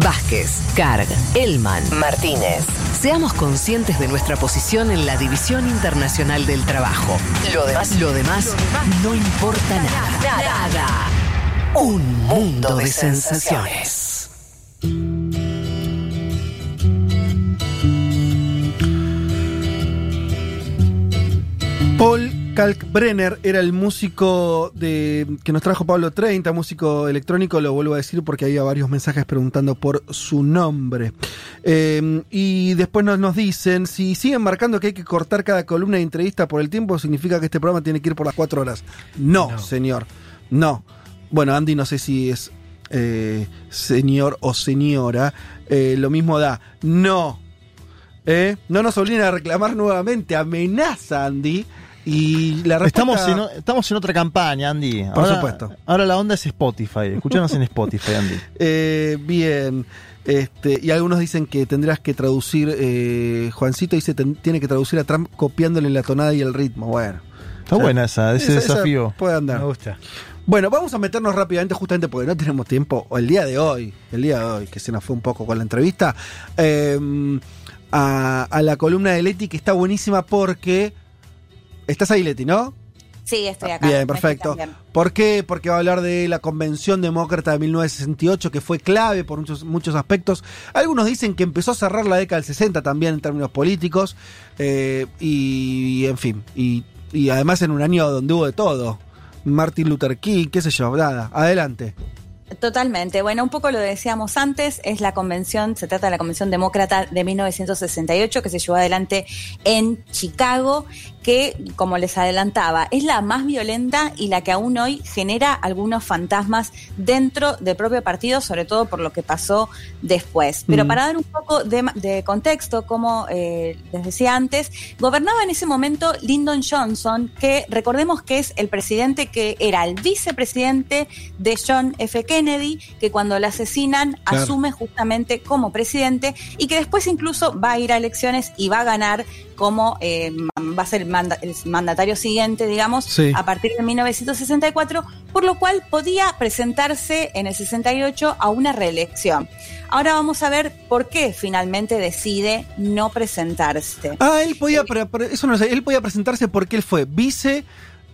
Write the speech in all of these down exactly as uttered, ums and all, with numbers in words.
Vázquez, Karg, Elman, Martínez. Seamos conscientes de nuestra posición en la División Internacional del Trabajo. Lo demás, lo demás, lo demás no importa nada, nada. nada. Un mundo de sensaciones. Paul Kalkbrenner era el músico de, que nos trajo Pablo treinta, músico electrónico, lo vuelvo a decir porque había varios mensajes preguntando por su nombre. Eh, y después nos, nos dicen, si siguen marcando que hay que cortar cada columna de entrevista por el tiempo, significa que este programa tiene que ir por las cuatro horas. No, no. señor, no. Bueno, Andy no sé si es eh, señor o señora, eh, lo mismo da. No, eh, no nos obliguen a reclamar nuevamente, amenaza Andy. Y la respuesta... estamos, en, estamos en otra campaña, Andy. Por ahora, supuesto. Ahora la onda es Spotify. Escuchanos en Spotify, Andy. Eh, bien. Este, y algunos dicen que tendrás que traducir. Eh, Juancito dice ten, tiene que traducir a Trump copiándole la tonada y el ritmo. Bueno. Está o sea, buena esa, ese esa, desafío. Esa puede andar. Me gusta. Bueno, vamos a meternos rápidamente, justamente porque no tenemos tiempo. El día de hoy, el día de hoy, que se nos fue un poco con la entrevista, eh, a, a la columna de Leti, que está buenísima porque. ¿Estás ahí, Leti, no? Sí, estoy acá. Bien, perfecto. ¿Por qué? Porque va a hablar de la Convención Demócrata de mil novecientos sesenta y ocho, que fue clave por muchos, muchos aspectos. Algunos dicen que empezó a cerrar la década del sesenta también en términos políticos. Eh, y, y, en fin, y, y además en un año donde hubo de todo. Martin Luther King, qué sé yo, nada. Adelante. Totalmente. Bueno, un poco lo decíamos antes, es la convención, se trata de la Convención Demócrata de mil novecientos sesenta y ocho que se llevó adelante en Chicago, que, como les adelantaba, es la más violenta y la que aún hoy genera algunos fantasmas dentro del propio partido, sobre todo por lo que pasó después. Pero mm. para dar un poco de, de contexto, como eh, les decía antes, gobernaba en ese momento Lyndon Johnson, que recordemos que es el presidente que era el vicepresidente de John F. Kennedy. Kennedy, que cuando la asesinan claro. asume justamente como presidente y que después incluso va a ir a elecciones y va a ganar como eh, va a ser el, manda- el mandatario siguiente, digamos, sí. a partir de mil novecientos sesenta y cuatro, por lo cual podía presentarse en el sesenta y ocho a una reelección. Ahora vamos a ver por qué finalmente decide no presentarse. Ah, él podía, eh, eso no lo sé, él podía presentarse porque él fue vice...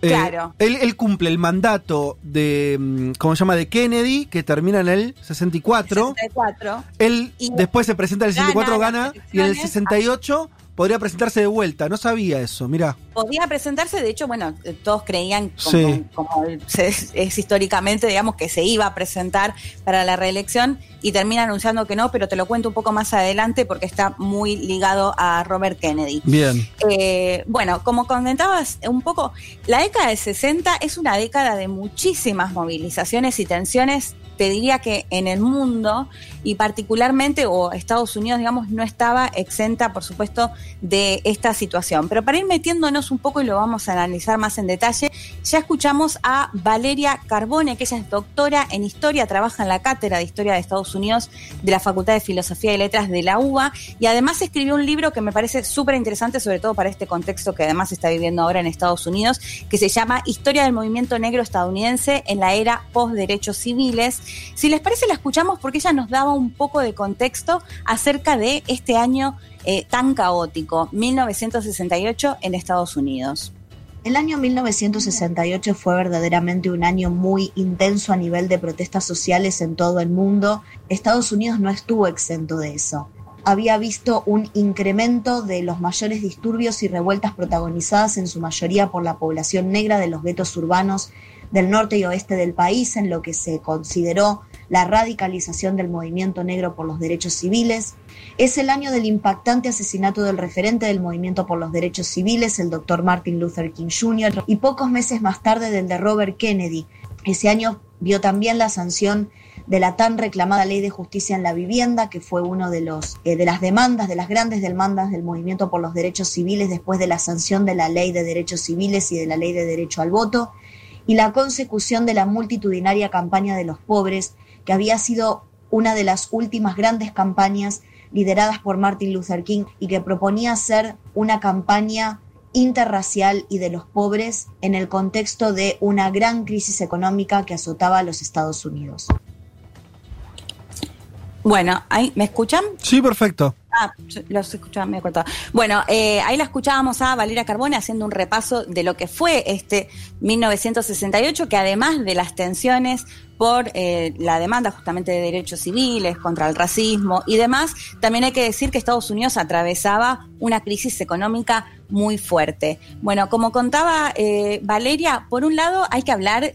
Eh, claro. Él, él cumple el mandato de, ¿cómo se llama? De Kennedy, que termina en el sesenta y cuatro. sesenta y cuatro. Él y después se presenta en el sesenta y cuatro, gana, y en el sesenta y ocho ah. podría presentarse de vuelta. No sabía eso, mirá. Podía presentarse, de hecho, bueno, todos creían, como, sí. como se, es históricamente, digamos, que se iba a presentar para la reelección y termina anunciando que no, pero te lo cuento un poco más adelante porque está muy ligado a Robert Kennedy. Bien. Eh, bueno, como comentabas un poco, la década de sesenta es una década de muchísimas movilizaciones y tensiones, te diría que en el mundo y particularmente, o Estados Unidos, digamos, no estaba exenta, por supuesto, de esta situación. Pero para ir metiéndonos un poco y lo vamos a analizar más en detalle. Ya escuchamos a Valeria Carbone, que ella es doctora en Historia, trabaja en la Cátedra de Historia de Estados Unidos de la Facultad de Filosofía y Letras de la U B A y además escribió un libro que me parece súper interesante, sobre todo para este contexto que además está viviendo ahora en Estados Unidos, que se llama Historia del Movimiento Negro Estadounidense en la Era Post-Derechos Civiles. Si les parece, la escuchamos porque ella nos daba un poco de contexto acerca de este año Eh, tan caótico, mil novecientos sesenta y ocho en Estados Unidos. El año mil novecientos sesenta y ocho fue verdaderamente un año muy intenso a nivel de protestas sociales en todo el mundo. Estados Unidos no estuvo exento de eso. Había visto un incremento de los mayores disturbios y revueltas protagonizadas en su mayoría por la población negra de los guetos urbanos del norte y oeste del país, en lo que se consideró la radicalización del movimiento negro por los derechos civiles. Es el año del impactante asesinato del referente del movimiento por los derechos civiles, el doctor Martin Luther King junior, y pocos meses más tarde del de Robert Kennedy. Ese año vio también la sanción de la tan reclamada Ley de Justicia en la Vivienda, que fue uno de los eh, de las demandas, de las grandes demandas del movimiento por los derechos civiles después de la sanción de la Ley de Derechos Civiles y de la Ley de Derecho al Voto, y la consecución de la multitudinaria campaña de los pobres, que había sido una de las últimas grandes campañas lideradas por Martin Luther King y que proponía hacer una campaña interracial y de los pobres en el contexto de una gran crisis económica que azotaba a los Estados Unidos. Bueno, ahí, ¿me escuchan? Sí, perfecto. Ah, los escuchaba, me he cortado. Bueno, eh, ahí la escuchábamos a Valeria Carbone haciendo un repaso de lo que fue este mil novecientos sesenta y ocho, que además de las tensiones por eh, la demanda justamente de derechos civiles, contra el racismo y demás, también hay que decir que Estados Unidos atravesaba una crisis económica muy fuerte. Bueno, como contaba eh, Valeria, por un lado hay que hablar...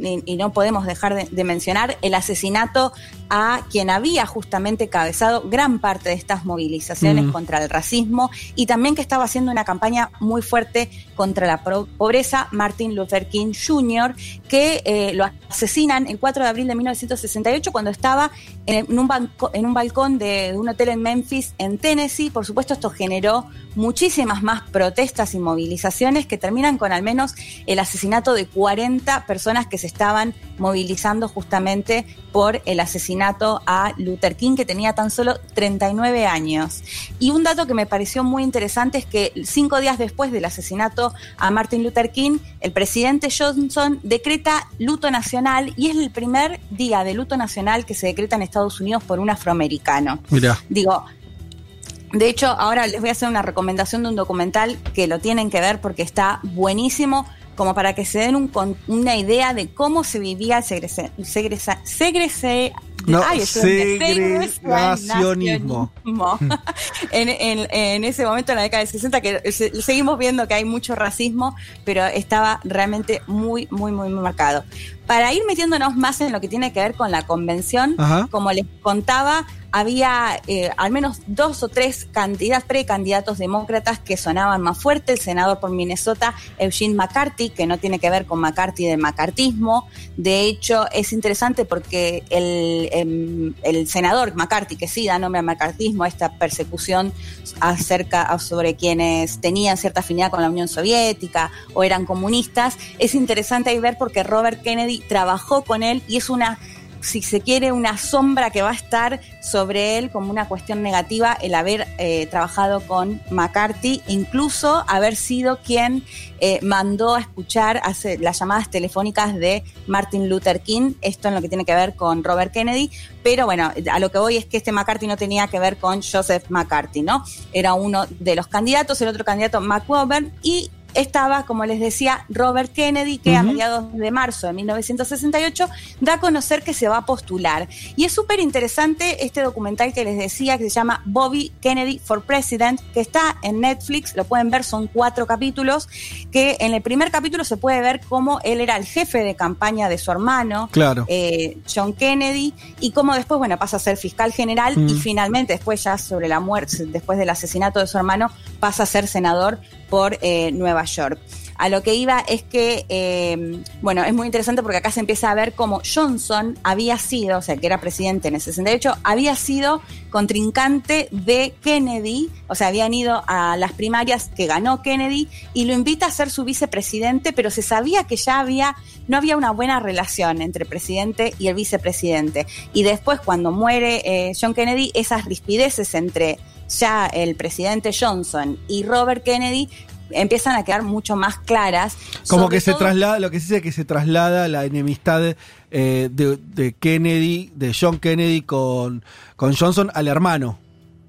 Y, y no podemos dejar de, de mencionar el asesinato a quien había justamente cabezado gran parte de estas movilizaciones mm. contra el racismo, y también que estaba haciendo una campaña muy fuerte contra la pro- pobreza, Martin Luther King junior, que eh, lo asesinan el cuatro de abril de mil novecientos sesenta y ocho cuando estaba en, en, un, banco, en un balcón de, de un hotel en Memphis, en Tennessee. Por supuesto, esto generó muchísimas más protestas y movilizaciones que terminan con al menos el asesinato de cuarenta personas que se estaban movilizando justamente por el asesinato a Luther King, que tenía tan solo treinta y nueve años. Y un dato que me pareció muy interesante es que cinco días después del asesinato a Martin Luther King, el presidente Johnson decreta luto nacional, y es el primer día de luto nacional que se decreta en Estados Unidos por un afroamericano. Mirá. Digo... De hecho, ahora les voy a hacer una recomendación de un documental que lo tienen que ver porque está buenísimo, como para que se den un, una idea de cómo se vivía el segrese, segresa, segrese, no, ay, segregacionismo en, en, en ese momento, en la década de sesenta, que se, seguimos viendo que hay mucho racismo, pero estaba realmente muy, muy, muy marcado. Para ir metiéndonos más en lo que tiene que ver con la convención, ajá, como les contaba, había eh, al menos dos o tres candidatos, precandidatos demócratas que sonaban más fuerte. El senador por Minnesota, Eugene McCarthy, que no tiene que ver con McCarthy del macartismo. De hecho, es interesante porque el, el, el senador McCarthy, que sí da nombre al macartismo, a esta persecución acerca sobre quienes tenían cierta afinidad con la Unión Soviética o eran comunistas, es interesante ahí ver porque Robert Kennedy trabajó con él y es una... si se quiere, una sombra que va a estar sobre él como una cuestión negativa el haber eh, trabajado con McCarthy, incluso haber sido quien eh, mandó a escuchar hace las llamadas telefónicas de Martin Luther King, esto en lo que tiene que ver con Robert Kennedy. Pero bueno, a lo que voy es que este McCarthy no tenía que ver con Joseph McCarthy, ¿no? Era uno de los candidatos, el otro candidato McGovern, y estaba, como les decía, Robert Kennedy, que uh-huh. a mediados de marzo de mil novecientos sesenta y ocho da a conocer que se va a postular. Y es súper interesante este documental que les decía, que se llama Bobby Kennedy for President, que está en Netflix, lo pueden ver, son cuatro capítulos, que en el primer capítulo se puede ver cómo él era el jefe de campaña de su hermano, claro. eh, John Kennedy, y cómo después, bueno, pasa a ser fiscal general uh-huh. y finalmente, después ya sobre la muerte, después del asesinato de su hermano, pasa a ser senador por eh, Nueva York. A lo que iba es que, eh, bueno, es muy interesante porque acá se empieza a ver cómo Johnson había sido, o sea, que era presidente en el sesenta y ocho, había sido contrincante de Kennedy, o sea, habían ido a las primarias que ganó Kennedy, y lo invita a ser su vicepresidente, pero se sabía que ya había, no había una buena relación entre el presidente y el vicepresidente. Y después, cuando muere eh, John Kennedy, esas rispideces entre ya el presidente Johnson y Robert Kennedy empiezan a quedar mucho más claras. Como que se traslada, lo que se dice que se traslada la enemistad de, eh, de, de Kennedy, de John Kennedy con, con Johnson al hermano.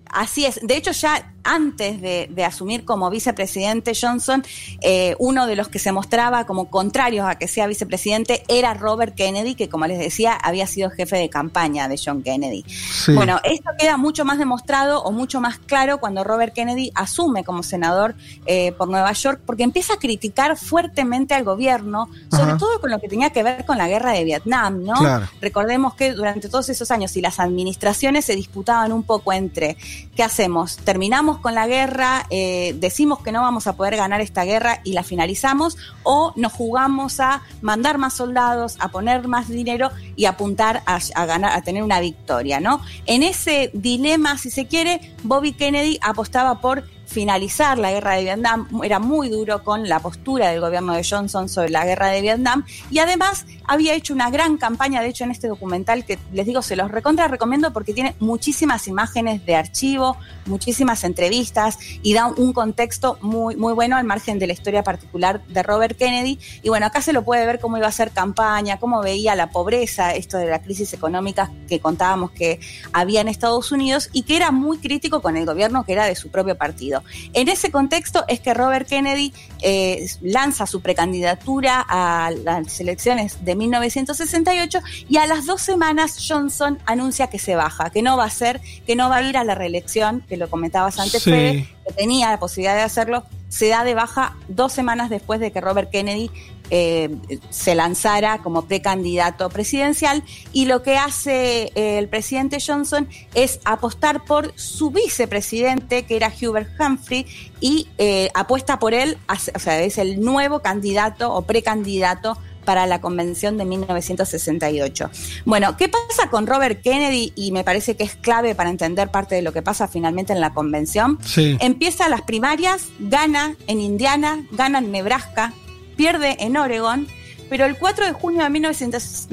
Así es. De hecho, ya antes de, de asumir como vicepresidente Johnson, eh, uno de los que se mostraba como contrarios a que sea vicepresidente era Robert Kennedy, que, como les decía, había sido jefe de campaña de John Kennedy. Sí. Bueno, esto queda mucho más demostrado o mucho más claro cuando Robert Kennedy asume como senador eh, por Nueva York, porque empieza a criticar fuertemente al gobierno, sobre ajá. todo con lo que tenía que ver con la guerra de Vietnam, ¿no? Claro. Recordemos que durante todos esos años, y las administraciones se disputaban un poco entre... ¿Qué hacemos? ¿Terminamos con la guerra? Eh, ¿Decimos que no vamos a poder ganar esta guerra y la finalizamos? ¿O nos jugamos a mandar más soldados, a poner más dinero y apuntar a, a ganar, a tener una victoria, ¿no? En ese dilema, si se quiere, Bobby Kennedy apostaba por finalizar la guerra de Vietnam, era muy duro con la postura del gobierno de Johnson sobre la guerra de Vietnam, y además había hecho una gran campaña, de hecho en este documental que les digo, se los recontra recomiendo porque tiene muchísimas imágenes de archivo, muchísimas entrevistas y da un contexto muy, muy bueno al margen de la historia particular de Robert Kennedy, y bueno, acá se lo puede ver cómo iba a hacer campaña, cómo veía la pobreza, esto de la crisis económica que contábamos que había en Estados Unidos y que era muy crítico con el gobierno que era de su propio partido. En ese contexto es que Robert Kennedy eh, lanza su precandidatura a las elecciones de mil novecientos sesenta y ocho y a las dos semanas Johnson anuncia que se baja, que no va a ser, que no va a ir a la reelección, que lo comentabas antes, sí. Fede, que tenía la posibilidad de hacerlo, se da de baja dos semanas después de que Robert Kennedy eh, se lanzara como precandidato presidencial, y lo que hace eh, el presidente Johnson es apostar por su vicepresidente, que era Hubert Humphrey, y eh, apuesta por él, o sea, es el nuevo candidato o precandidato para la convención de mil novecientos sesenta y ocho. Bueno, ¿qué pasa con Robert Kennedy? Y me parece que es clave para entender parte de lo que pasa finalmente en la convención. Sí. Empieza las primarias, gana en Indiana, gana en Nebraska, pierde en Oregón, pero el cuatro de junio de mil novecientos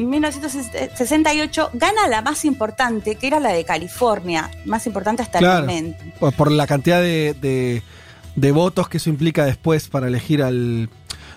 sesenta y ocho gana la más importante, que era la de California, más importante hasta claro, el momento. Por la cantidad de, de, de votos que eso implica después para elegir al,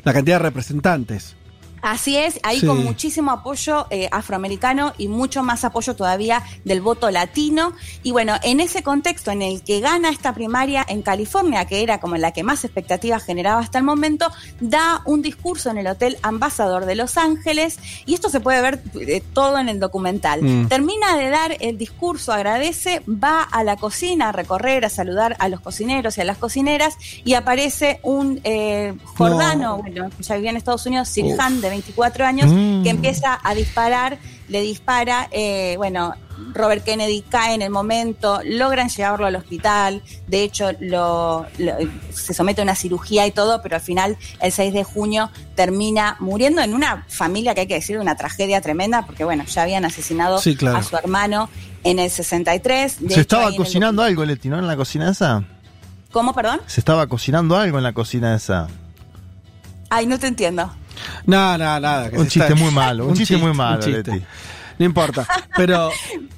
la cantidad de representantes. Así es, ahí sí. Con muchísimo apoyo eh, afroamericano y mucho más apoyo todavía del voto latino. Y bueno, en ese contexto en el que gana esta primaria en California, que era como la que más expectativas generaba hasta el momento, da un discurso en el Hotel Ambassador de Los Ángeles, y esto se puede ver eh, todo en el documental. Mm. Termina de dar el discurso, agradece, va a la cocina a recorrer, a saludar a los cocineros y a las cocineras, y aparece un eh, jordano, no. bueno, ya vivía en Estados Unidos, Sirhan, de veinticuatro años, mm. que empieza a disparar, le dispara, eh, bueno, Robert Kennedy cae en el momento, logran llevarlo al hospital, de hecho lo, lo, se somete a una cirugía y todo, pero al final el seis de junio termina muriendo en una familia que hay que decir una tragedia tremenda, porque bueno, ya habían asesinado sí, claro. a su hermano en el sesenta y tres. De se hecho, estaba cocinando el... algo, Leti, ¿no? En la cocina esa. ¿Cómo, perdón? Se estaba cocinando algo en la cocina esa. Ay, no te entiendo. Nada, nada, nada. Un chiste está... muy malo, un, un chiste, chiste muy malo, chiste. Leti. No importa, pero...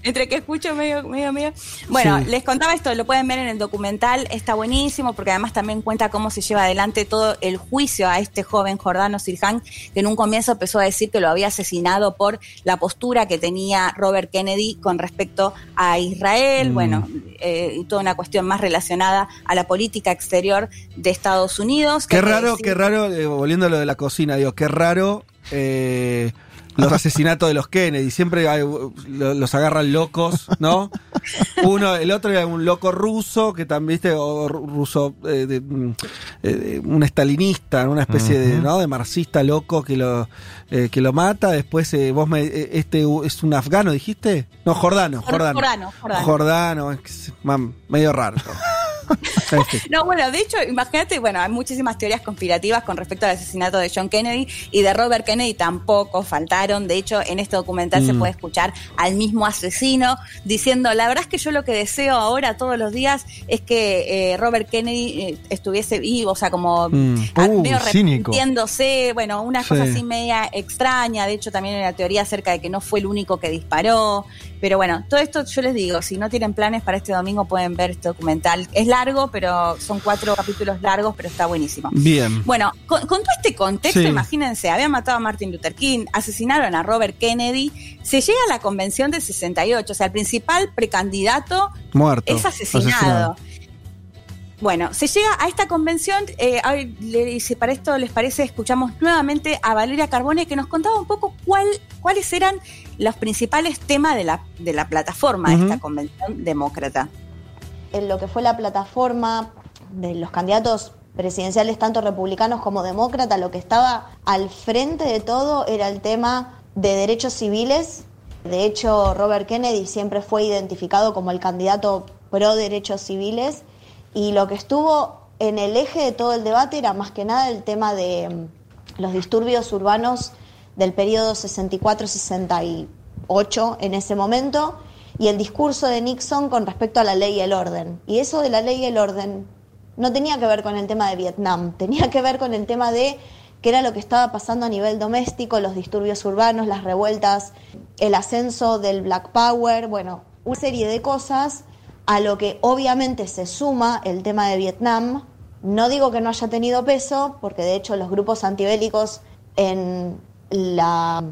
Entre que escucho medio, medio, medio... Bueno, sí. Les contaba esto, lo pueden ver en el documental, está buenísimo, porque además también cuenta cómo se lleva adelante todo el juicio a este joven Jordano Sirhan, que en un comienzo empezó a decir que lo había asesinado por la postura que tenía Robert Kennedy con respecto a Israel, mm. bueno, eh, toda una cuestión más relacionada a la política exterior de Estados Unidos. Qué raro, decir... qué raro, eh, volviendo a lo de la cocina, digo, qué raro... Eh... Los asesinatos de los Kennedy, siempre hay, los agarran locos, ¿no? Uno, el otro era un loco ruso, que también, viste, o ruso, eh, de, eh, un estalinista, una especie uh-huh. de, ¿no? De marxista loco que lo, eh, que lo mata. Después, eh, vos me, eh, este es un afgano, dijiste, no, jordano, jordano, jordano, jordano, jordano es, man, medio raro. No, bueno, de hecho, imagínate, bueno, hay muchísimas teorías conspirativas con respecto al asesinato de John Kennedy y de Robert Kennedy tampoco faltaron. De hecho, en este documental mm. se puede escuchar al mismo asesino diciendo, la verdad es que yo lo que deseo ahora todos los días es que eh, Robert Kennedy eh, estuviese vivo, o sea, como mm. uh, medio arrepintiéndose, bueno, una sí. cosa así media extraña. De hecho, también hay una teoría acerca de que no fue el único que disparó. Pero bueno, todo esto yo les digo, si no tienen planes para este domingo pueden ver este documental. Es largo, pero son cuatro capítulos largos, pero está buenísimo. Bien. Bueno, con, con todo este contexto, sí. imagínense, habían matado a Martin Luther King, asesinaron a Robert Kennedy, se llega a la convención del sesenta y ocho, o sea, el principal precandidato muerto, es asesinado. asesinado. Bueno, se llega a esta convención, eh, le, si para esto les parece, escuchamos nuevamente a Valeria Carbone, que nos contaba un poco cuál, cuáles eran los principales temas de la, de la plataforma uh-huh. de esta convención demócrata. En lo que fue la plataforma de los candidatos presidenciales, tanto republicanos como demócratas, lo que estaba al frente de todo era el tema de derechos civiles. De hecho, Robert Kennedy siempre fue identificado como el candidato pro derechos civiles, y lo que estuvo en el eje de todo el debate era más que nada el tema de los disturbios urbanos del periodo sesenta y cuatro sesenta y ocho en ese momento, y el discurso de Nixon con respecto a la ley y el orden. Y eso de la ley y el orden no tenía que ver con el tema de Vietnam, tenía que ver con el tema de qué era lo que estaba pasando a nivel doméstico, los disturbios urbanos, las revueltas, el ascenso del Black Power, bueno, una serie de cosas a lo que obviamente se suma el tema de Vietnam. No digo que no haya tenido peso, porque de hecho los grupos antibélicos en la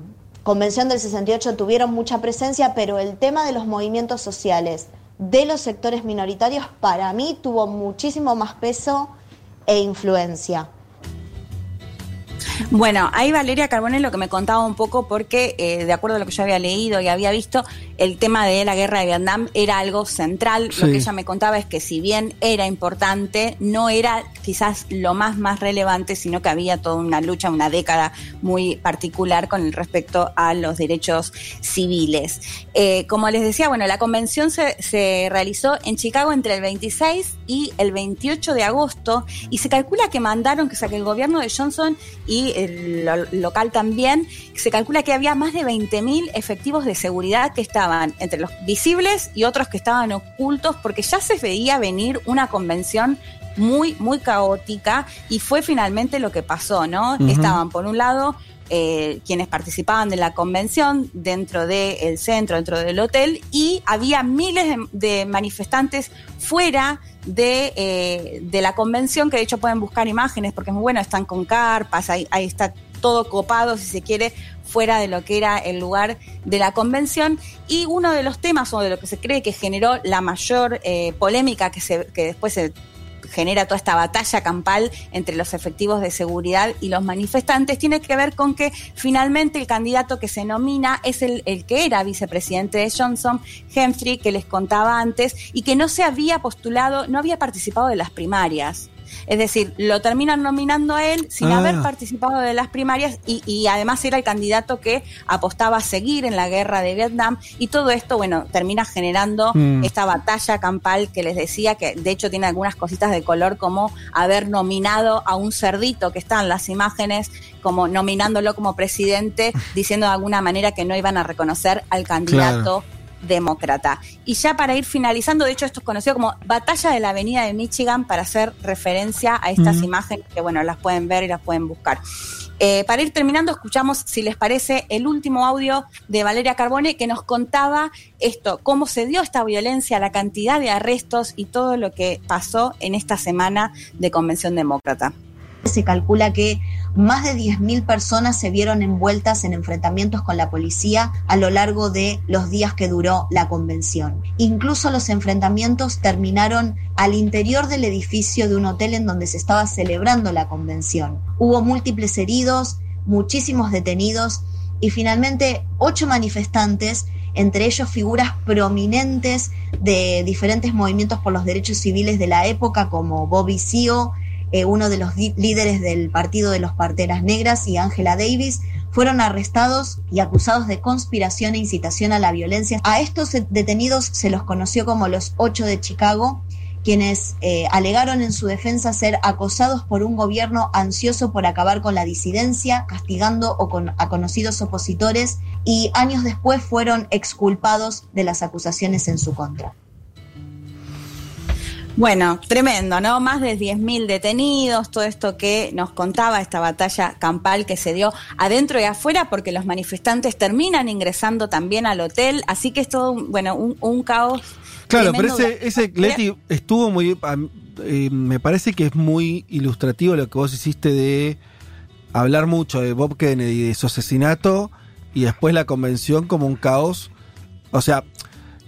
Convención del sesenta y ocho tuvieron mucha presencia, pero el tema de los movimientos sociales, de los sectores minoritarios, para mí tuvo muchísimo más peso e influencia. Bueno, ahí Valeria Carbone lo que me contaba un poco, porque eh, de acuerdo a lo que yo había leído y había visto, el tema de la guerra de Vietnam era algo central. Sí. Lo que ella me contaba es que si bien era importante, no era quizás lo más más relevante, sino que había toda una lucha, una década muy particular con el respecto a los derechos civiles. Eh, como les decía, bueno, la convención se, se realizó en Chicago entre el veintiséis y el veintiocho de agosto, y se calcula que mandaron, que, o sea, que el gobierno de Johnson y el local también, se calcula que había más de veinte mil efectivos de seguridad que estaban entre los visibles y otros que estaban ocultos, porque ya se veía venir una convención muy, muy caótica, y fue finalmente lo que pasó, ¿no? Uh-huh. Estaban, por un lado, eh, quienes participaban de la convención dentro del centro, dentro del hotel, y había miles de, de manifestantes fuera de, eh, de la convención, que de hecho pueden buscar imágenes, porque es muy bueno, están con carpas, ahí, ahí está todo copado, si se quiere, fuera de lo que era el lugar de la convención. Y uno de los temas, o de lo que se cree que generó la mayor eh, polémica, que, se, que después se genera toda esta batalla campal entre los efectivos de seguridad y los manifestantes, tiene que ver con que finalmente el candidato que se nomina es el, el que era vicepresidente de Johnson, Humphrey, que les contaba antes, y que no se había postulado, no había participado de las primarias. Es decir, lo terminan nominando a él sin ah. haber participado de las primarias, y, y además era el candidato que apostaba a seguir en la guerra de Vietnam, y todo esto, bueno, termina generando mm. esta batalla campal que les decía, que de hecho tiene algunas cositas de color, como haber nominado a un cerdito que está en las imágenes, como nominándolo como presidente, diciendo de alguna manera que no iban a reconocer al candidato claro. demócrata. Y ya para ir finalizando, de hecho esto es conocido como Batalla de la Avenida de Michigan, para hacer referencia a estas uh-huh. imágenes que, bueno, las pueden ver y las pueden buscar. Eh, para ir terminando, escuchamos, si les parece, el último audio de Valeria Carbone, que nos contaba esto, cómo se dio esta violencia, la cantidad de arrestos y todo lo que pasó en esta semana de Convención Demócrata. Se calcula que más de diez mil personas se vieron envueltas en enfrentamientos con la policía a lo largo de los días que duró la convención. Incluso los enfrentamientos terminaron al interior del edificio de un hotel en donde se estaba celebrando la convención. Hubo múltiples heridos, muchísimos detenidos y finalmente ocho manifestantes, entre ellos figuras prominentes de diferentes movimientos por los derechos civiles de la época, como Bobby Seale, Eh, uno de los di- líderes del partido de los Parteras Negras, y Angela Davis, fueron arrestados y acusados de conspiración e incitación a la violencia. A estos detenidos se los conoció como los ocho de Chicago, quienes eh, alegaron en su defensa ser acosados por un gobierno ansioso por acabar con la disidencia, castigando o con- a conocidos opositores, y años después fueron exculpados de las acusaciones en su contra. Bueno, tremendo, ¿no? Más de diez mil detenidos, todo esto que nos contaba, esta batalla campal que se dio adentro y afuera, porque los manifestantes terminan ingresando también al hotel, así que es todo, bueno, un, un caos. Claro, pero ese, ese Leti, estuvo muy, eh, me parece que es muy ilustrativo lo que vos hiciste de hablar mucho de Bob Kennedy, de su asesinato, y después la convención como un caos, o sea,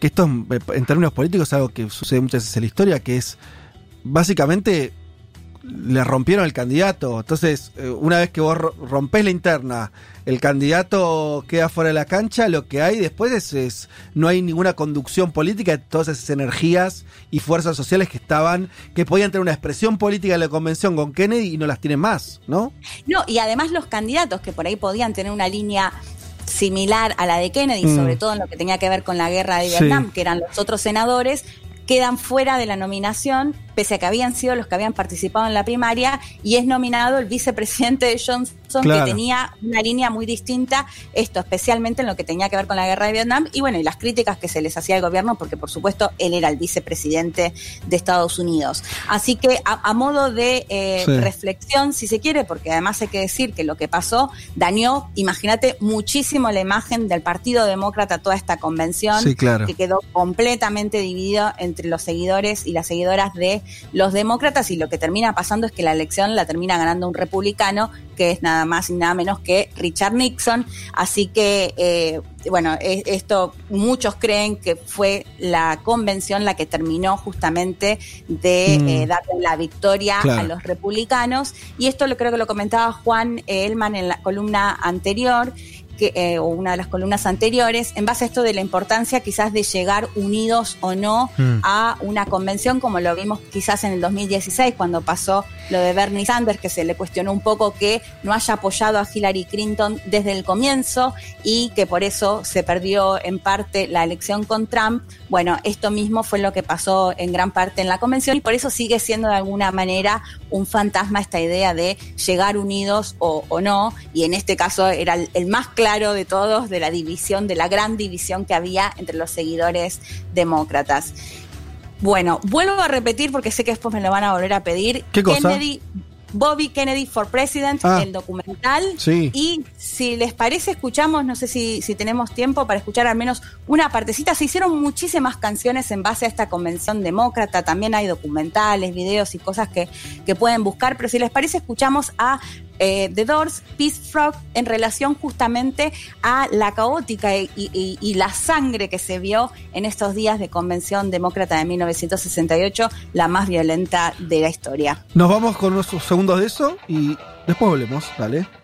que esto en términos políticos es algo que sucede muchas veces en la historia, que es básicamente le rompieron al candidato. Entonces, una vez que vos rompés la interna, el candidato queda fuera de la cancha, lo que hay después es, es no hay ninguna conducción política de todas esas energías y fuerzas sociales que estaban, que podían tener una expresión política de la convención con Kennedy y no las tienen más, ¿no? No, y además los candidatos que por ahí podían tener una línea similar a la de Kennedy, mm. sobre todo en lo que tenía que ver con la guerra de Vietnam, sí. que eran los otros senadores, quedan fuera de la nominación pese a que habían sido los que habían participado en la primaria, y es nominado el vicepresidente de Johnson, claro, que tenía una línea muy distinta, esto especialmente en lo que tenía que ver con la guerra de Vietnam, y bueno, y las críticas que se les hacía al gobierno, porque por supuesto él era el vicepresidente de Estados Unidos. Así que a, a modo de eh, sí. reflexión, si se quiere, porque además hay que decir que lo que pasó dañó, imagínate, muchísimo la imagen del Partido Demócrata, toda esta convención, sí, claro, que quedó completamente dividida entre los seguidores y las seguidoras de los demócratas, y lo que termina pasando es que la elección la termina ganando un republicano, que es nada más y nada menos que Richard Nixon. Así que eh, bueno, es, esto muchos creen que fue la convención la que terminó justamente de mm. eh, darle la victoria, claro, a los republicanos, y esto lo creo que lo comentaba Juan Elman en la columna anterior, que, eh, o una de las columnas anteriores, en base a esto de la importancia quizás de llegar unidos o no mm. a una convención, como lo vimos quizás en el dos mil dieciséis cuando pasó lo de Bernie Sanders, que se le cuestionó un poco que no haya apoyado a Hillary Clinton desde el comienzo y que por eso se perdió en parte la elección con Trump. Bueno, esto mismo fue lo que pasó en gran parte en la convención, y por eso sigue siendo de alguna manera un fantasma esta idea de llegar unidos o, o no, y en este caso era el, el más claro de todos, de la división, de la gran división que había entre los seguidores demócratas. Bueno, vuelvo a repetir porque sé que después me lo van a volver a pedir. ¿Qué cosa? Kennedy, Bobby Kennedy for President, ah, el documental. Sí. Y si les parece, escuchamos, no sé si, si tenemos tiempo para escuchar al menos una partecita. Se hicieron muchísimas canciones en base a esta convención demócrata. También hay documentales, videos y cosas que, que pueden buscar. Pero si les parece, escuchamos a Eh, The Doors, Peace Frog, en relación justamente a la caótica y, y, y la sangre que se vio en estos días de convención demócrata de mil novecientos sesenta y ocho, la más violenta de la historia. Nos vamos con unos segundos de eso y después volvemos, dale.